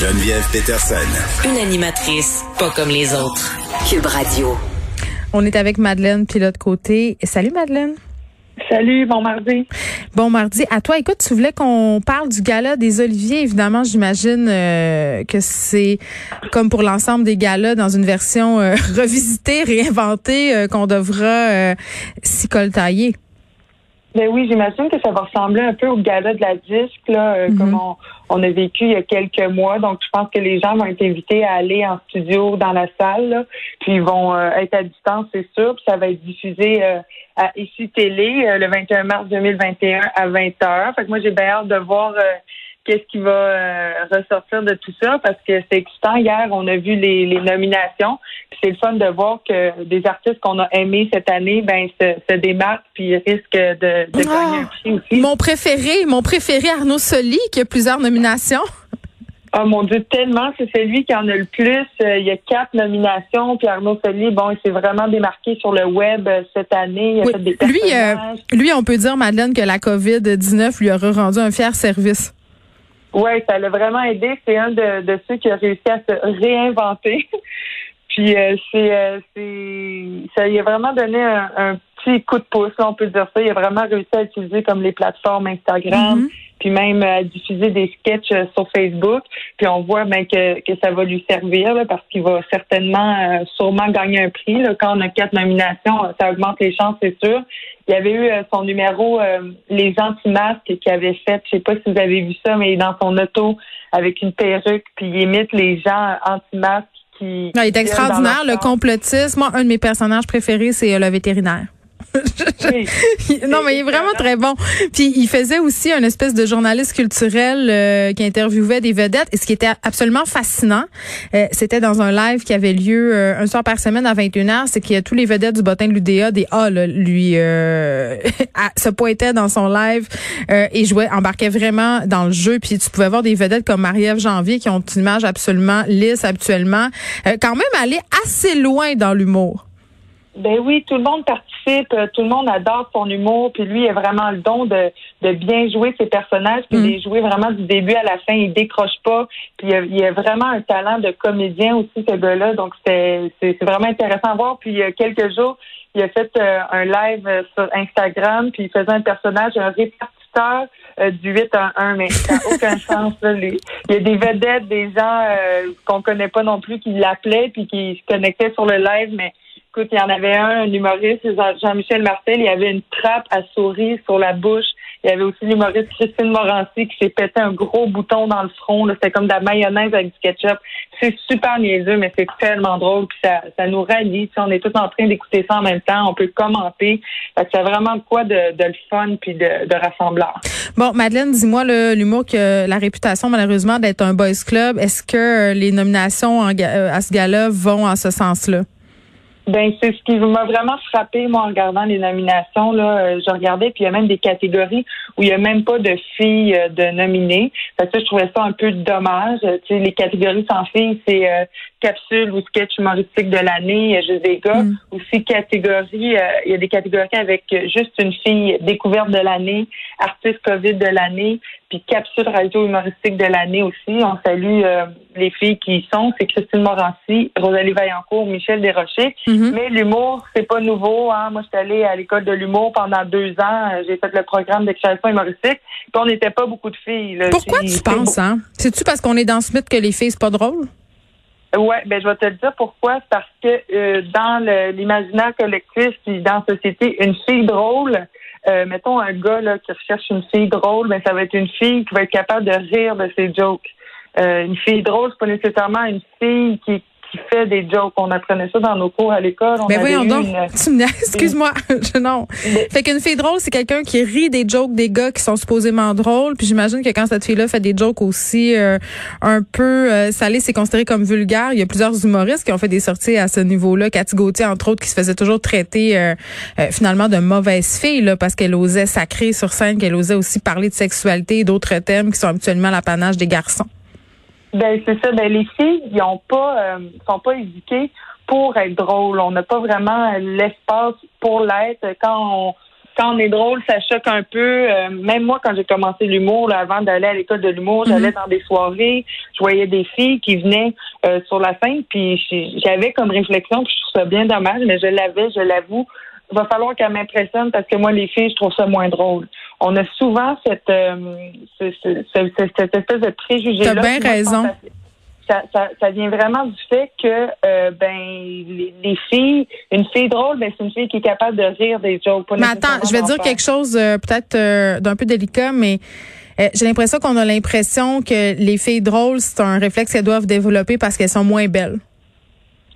Geneviève Pétersen. Une animatrice pas comme les autres. Cube Radio. On est avec Madeleine Pilote-Côté. Salut Madeleine. Salut, bon mardi. Bon mardi. À toi, écoute, tu voulais qu'on parle du Gala des Oliviers. Évidemment, j'imagine que c'est comme pour l'ensemble des galas dans une version revisitée, réinventée, qu'on devra s'y coltailler. Ben oui, j'imagine que ça va ressembler un peu au gala de la disque, là, comme on a vécu il y a quelques mois. Donc, je pense que les gens vont être invités à aller en studio dans la salle, là, puis ils vont être à distance, c'est sûr. Puis ça va être diffusé à ICI Télé le 21 mars 2021 à 20h. Fait que moi, j'ai bien hâte de voir qu'est-ce qui va ressortir de tout ça, parce que c'est excitant. Hier, on a vu les nominations. Puis c'est le fun de voir que des artistes qu'on a aimés cette année, ben se démarquent puis risquent de gagner un prix aussi. Mon préféré Arnaud Soly, qui a plusieurs nominations. Oh mon Dieu, tellement, c'est celui qui en a le plus. Il y a 4 nominations. Puis Arnaud Soly, bon, il s'est vraiment démarqué sur le web cette année. Il a fait des personnages. Lui, on peut dire, Madeleine, que la COVID-19 lui aura rendu un fier service. Oui, ça l'a vraiment aidé. C'est un de ceux qui a réussi à se réinventer. Puis ça lui a vraiment donné un petit coup de pouce, là, on peut dire ça. Il a vraiment réussi à utiliser comme les plateformes Instagram, puis même à diffuser des sketchs sur Facebook. Puis on voit ben, que ça va lui servir là, parce qu'il va certainement, sûrement gagner un prix. Là. Quand on a 4 nominations, ça augmente les chances, c'est sûr. Il y avait eu son numéro les anti-masques qu'il avait fait, je sais pas si vous avez vu ça, mais il est dans son auto avec une perruque puis il imite les gens anti-masques qui... Non, il est extraordinaire, le complotiste. Moi, un de mes personnages préférés, c'est le vétérinaire. Non, mais il est vraiment très bon. Puis il faisait aussi une espèce de journaliste culturel qui interviewait des vedettes. Et ce qui était absolument fascinant, c'était dans un live qui avait lieu un soir par semaine à 21h, c'est qu'il y a tous les vedettes du bottin de l'UDA, des A, là, lui se pointaient dans son live et jouait, embarquait vraiment dans le jeu. Puis tu pouvais voir des vedettes comme Marie-Ève Janvier qui ont une image absolument lisse habituellement. Quand même aller assez loin dans l'humour. Ben oui, tout le monde participe, tout le monde adore son humour, puis lui, il a vraiment le don de bien jouer ses personnages, puis de les jouer vraiment du début à la fin, il décroche pas, puis il a vraiment un talent de comédien aussi, ce gars-là, donc c'est vraiment intéressant à voir, puis il y a quelques jours, il a fait un live sur Instagram, puis il faisait un personnage, un répartiteur du 8-1-1, mais ça n'a aucun sens. Là, il y a des vedettes, des gens qu'on connaît pas non plus, qui l'appelaient, puis qui se connectaient sur le live, mais écoute, il y en avait un humoriste, Jean-Michel Martel, il avait une trappe à sourire sur la bouche. Il y avait aussi l'humoriste Christine Morency qui s'est pété un gros bouton dans le front. Là. C'était comme de la mayonnaise avec du ketchup. C'est super niaiseux, mais c'est tellement drôle. Puis ça nous rallie. T'sais, on est tous en train d'écouter ça en même temps. On peut commenter. Fait que c'est vraiment quoi de le fun puis de rassembleur. Bon, Madeleine, dis-moi, l'humour qui a la réputation, malheureusement, d'être un boys club. Est-ce que les nominations à ce gala vont en ce sens-là? Ben c'est ce qui m'a vraiment frappé moi en regardant les nominations là, je regardais puis il y a même des catégories où il y a même pas de filles de nominées. Fait que ça je trouvais ça un peu dommage, tu sais les catégories sans filles c'est capsule ou sketch humoristique de l'année, juste des gars, aussi catégories, il y a des catégories avec juste une fille, découverte de l'année, artiste COVID de l'année, puis capsule radio humoristique de l'année aussi. On salue les filles qui y sont, c'est Christine Morency, Rosalie Vaillancourt, Michel Desrochers. Mais l'humour, c'est pas nouveau. Hein? Moi, j'étais allée à l'école de l'humour pendant 2 ans. J'ai fait le programme de création humoristique. Puis on n'était pas beaucoup de filles. Là. Pourquoi tu penses, hein? C'est-tu parce qu'on est dans ce mythe que les filles, c'est pas drôle? Oui, ben je vais te le dire pourquoi. C'est parce que dans l'imaginaire collectif puis dans la société, une fille drôle, mettons un gars là qui recherche une fille drôle, ben ça va être une fille qui va être capable de rire de ses jokes. Une fille drôle, c'est pas nécessairement une fille qui fait des jokes. On apprenait ça dans nos cours à l'école. Mais voyons donc, excuse-moi. Non. Fait qu'une fille drôle, c'est quelqu'un qui rit des jokes des gars qui sont supposément drôles. Puis j'imagine que quand cette fille-là fait des jokes aussi un peu salées, c'est considéré comme vulgaire. Il y a plusieurs humoristes qui ont fait des sorties à ce niveau-là. Cathy Gauthier, entre autres, qui se faisait toujours traiter finalement de mauvaise fille là, parce qu'elle osait sacrer sur scène, qu'elle osait aussi parler de sexualité et d'autres thèmes qui sont habituellement l'apanage des garçons. Ben c'est ça. Ben les filles, ils ont pas, sont pas éduquées pour être drôles. On n'a pas vraiment l'espace pour l'être. Quand quand on est drôle, ça choque un peu. Même moi, quand j'ai commencé l'humour, là, avant d'aller à l'école de l'humour, j'allais dans des soirées, je voyais des filles qui venaient sur la scène, puis j'avais comme réflexion, puis je trouve ça bien dommage, mais je l'avais, je l'avoue, il va falloir qu'elles m'impressionnent parce que moi, les filles, je trouve ça moins drôle. On a souvent cette espèce de préjugé-là. T'as bien raison. Ça vient vraiment du fait que les filles, une fille drôle, ben c'est une fille qui est capable de rire des jokes. Mais attends, je vais dire quelque chose peut-être d'un peu délicat, mais j'ai l'impression qu'on a l'impression que les filles drôles, c'est un réflexe qu'elles doivent développer parce qu'elles sont moins belles.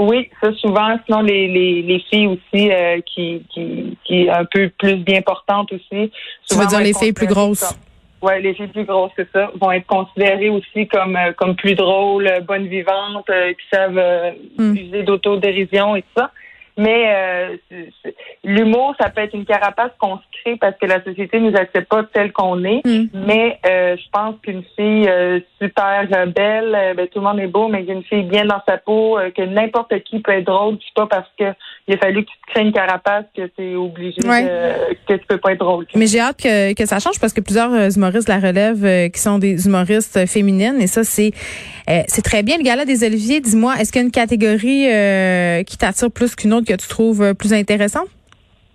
Oui, ça souvent, sinon les filles aussi qui un peu plus bien portantes aussi. Tu veux dire les filles plus grosses? Oui, les filles plus grosses, c'est ça, vont être considérées aussi comme plus drôles, bonnes vivantes, qui savent user d'autodérision et tout ça. Mais l'humour, ça peut être une carapace qu'on se crée parce que la société nous accepte pas telle qu'on est. Mais je pense qu'une fille super belle, ben tout le monde est beau, mais une fille bien dans sa peau, que n'importe qui peut être drôle, c'est pas parce que il a fallu que tu te crées une carapace que t'es obligé que tu peux pas être drôle. Mais j'ai hâte que ça change parce que plusieurs humoristes la relèvent qui sont des humoristes féminines et ça c'est très bien. Le Gala des Oliviers, dis-moi, est-ce qu'il y a une catégorie qui t'attire plus qu'une autre que tu trouves plus intéressant?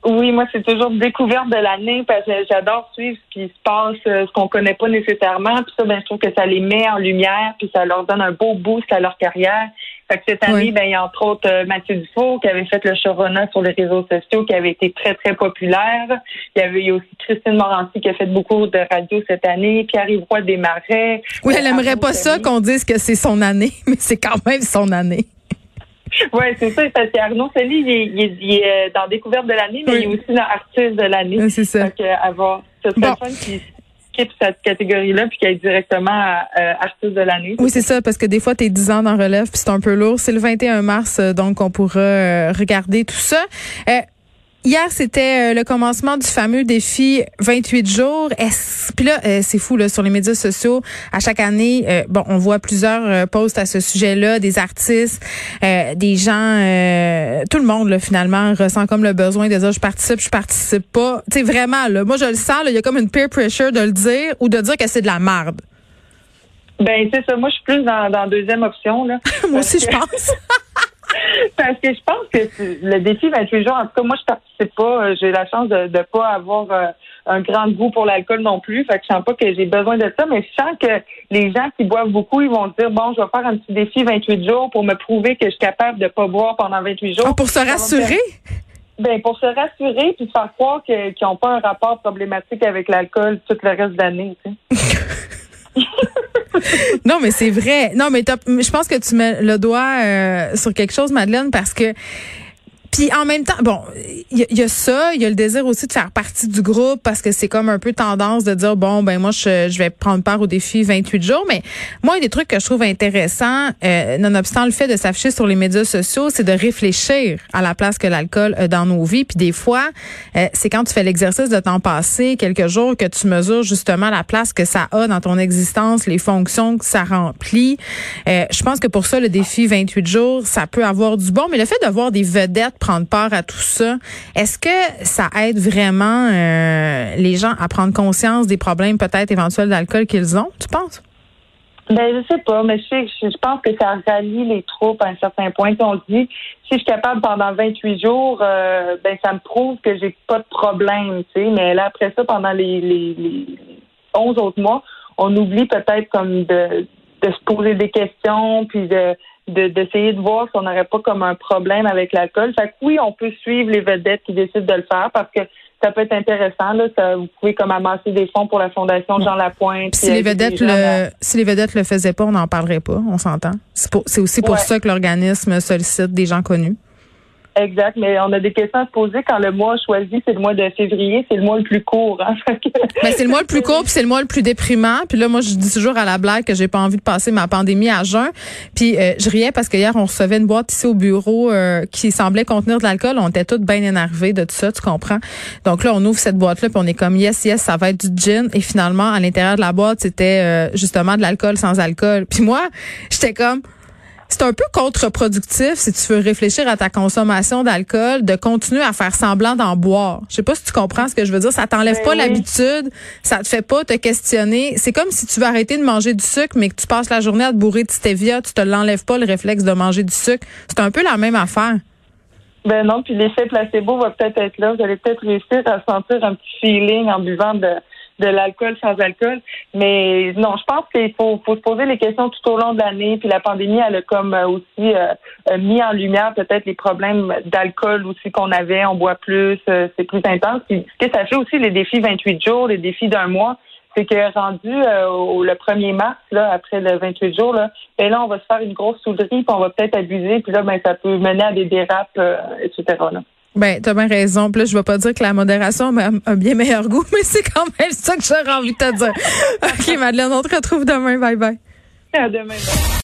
Oui, moi, c'est toujours découverte de l'année parce que j'adore suivre ce qui se passe, ce qu'on connaît pas nécessairement. Puis ça, ben, je trouve que ça les met en lumière puis ça leur donne un beau boost à leur carrière. Fait que cette année, ben, il y a entre autres Mathieu Dufault qui avait fait le Sharona sur les réseaux sociaux, qui avait été très, très populaire. Il y a aussi Christine Morency qui a fait beaucoup de radio cette année, Pierre-Yves Roy-des-Marais. Oui, elle aimerait pas ça qu'on dise que c'est son année, mais c'est quand même son année. Oui, c'est ça, parce qu'Arnaud Soly, il est dans Découverte de l'année, mais il est aussi dans Artiste de l'année. Oui, c'est ça. Donc, c'est très fun qui skippe cette catégorie-là puis qui est directement à Artiste de l'année. Oui, c'est ça, parce que des fois, t'es 10 ans dans Relève puis c'est un peu lourd. C'est le 21 mars, donc on pourra regarder tout ça. Hier, c'était le commencement du fameux défi 28 jours. Puis là, c'est fou là sur les médias sociaux. À chaque année, on voit plusieurs posts à ce sujet-là, des artistes, des gens, tout le monde là finalement ressent comme le besoin de dire je participe pas. Tu sais vraiment là, moi je le sens là, il y a comme une peer pressure de le dire ou de dire que c'est de la merde. Ben c'est ça. Moi je suis plus dans deuxième option là. Moi aussi je pense. Parce que je pense que le défi 28 jours, en tout cas, moi, je participe pas. J'ai la chance de pas avoir un grand goût pour l'alcool non plus. Fait que je sens pas que j'ai besoin de ça, mais je sens que les gens qui boivent beaucoup, ils vont dire, bon, je vais faire un petit défi 28 jours pour me prouver que je suis capable de pas boire pendant 28 jours. Ah, pour se rassurer? Ben, pour se rassurer puis de faire croire qu'ils n'ont pas un rapport problématique avec l'alcool tout le reste de l'année, tu sais. Non, mais c'est vrai. Non, mais je pense que tu mets le doigt sur quelque chose, Madeleine, parce que puis en même temps, bon, il y a ça, il y a le désir aussi de faire partie du groupe parce que c'est comme un peu tendance de dire, bon, ben moi, je vais prendre part au défi 28 jours. Mais moi, un des trucs que je trouve intéressant, nonobstant le fait de s'afficher sur les médias sociaux, c'est de réfléchir à la place que l'alcool a dans nos vies. Puis des fois, c'est quand tu fais l'exercice de t'en passer quelques jours que tu mesures justement la place que ça a dans ton existence, les fonctions que ça remplit. Je pense que pour ça, le défi 28 jours, ça peut avoir du bon. Mais le fait d'avoir des vedettes prendre part à tout ça, est-ce que ça aide vraiment les gens à prendre conscience des problèmes peut-être éventuels d'alcool qu'ils ont, tu penses? Ben je sais pas, mais je pense que ça rallie les troupes à un certain point. On dit, si je suis capable pendant 28 jours, ben ça me prouve que j'ai pas de problème, tu sais. Mais là après ça, pendant les 11 autres mois, on oublie peut-être comme de se poser des questions, puis d'essayer de voir si on n'aurait pas comme un problème avec l'alcool. Fait que oui, on peut suivre les vedettes qui décident de le faire parce que ça peut être intéressant. Là, vous pouvez comme amasser des fonds pour la fondation de Jean Lapointe. Si les vedettes le faisaient pas, on n'en parlerait pas, on s'entend. C'est aussi pour ça que l'organisme sollicite des gens connus. Exact, mais on a des questions à se poser quand le mois choisi, c'est le mois de février, c'est le mois le plus court. Hein? Mais c'est le mois le plus court, puis c'est le mois le plus déprimant. Puis là, moi, je dis toujours à la blague que j'ai pas envie de passer ma pandémie à jeun. Puis je riais parce que hier, on recevait une boîte ici au bureau qui semblait contenir de l'alcool. On était toutes bien énervées de tout ça, tu comprends? Donc là, on ouvre cette boîte-là, puis on est comme yes, ça va être du gin. Et finalement, à l'intérieur de la boîte, c'était justement de l'alcool sans alcool. Puis moi, j'étais comme... c'est un peu contre-productif si tu veux réfléchir à ta consommation d'alcool, de continuer à faire semblant d'en boire. Je sais pas si tu comprends ce que je veux dire. Ça t'enlève pas l'habitude, ça te fait pas te questionner. C'est comme si tu veux arrêter de manger du sucre, mais que tu passes la journée à te bourrer de stevia, tu te l'enlèves pas le réflexe de manger du sucre. C'est un peu la même affaire. Ben non, puis l'effet placebo va peut-être être là. Vous allez peut-être réussir à sentir un petit feeling en buvant de l'alcool sans alcool. Mais non, je pense qu'il faut se poser les questions tout au long de l'année. Puis la pandémie, elle a comme aussi mis en lumière peut-être les problèmes d'alcool aussi qu'on avait. On boit plus, c'est plus intense. Puis ce que ça fait aussi, les défis 28 jours, les défis d'un mois, c'est que rendu le 1er mars, là, après le 28 jours, là, ben là, on va se faire une grosse soulerie, puis on va peut-être abuser, puis là, ben ça peut mener à des dérapes, etc. Là. Ben, t'as bien raison. Puis là, je vais pas dire que la modération a un bien meilleur goût, mais c'est quand même ça que j'aurais envie de te dire. OK, Madeleine, on te retrouve demain. Bye bye. À demain. Bye.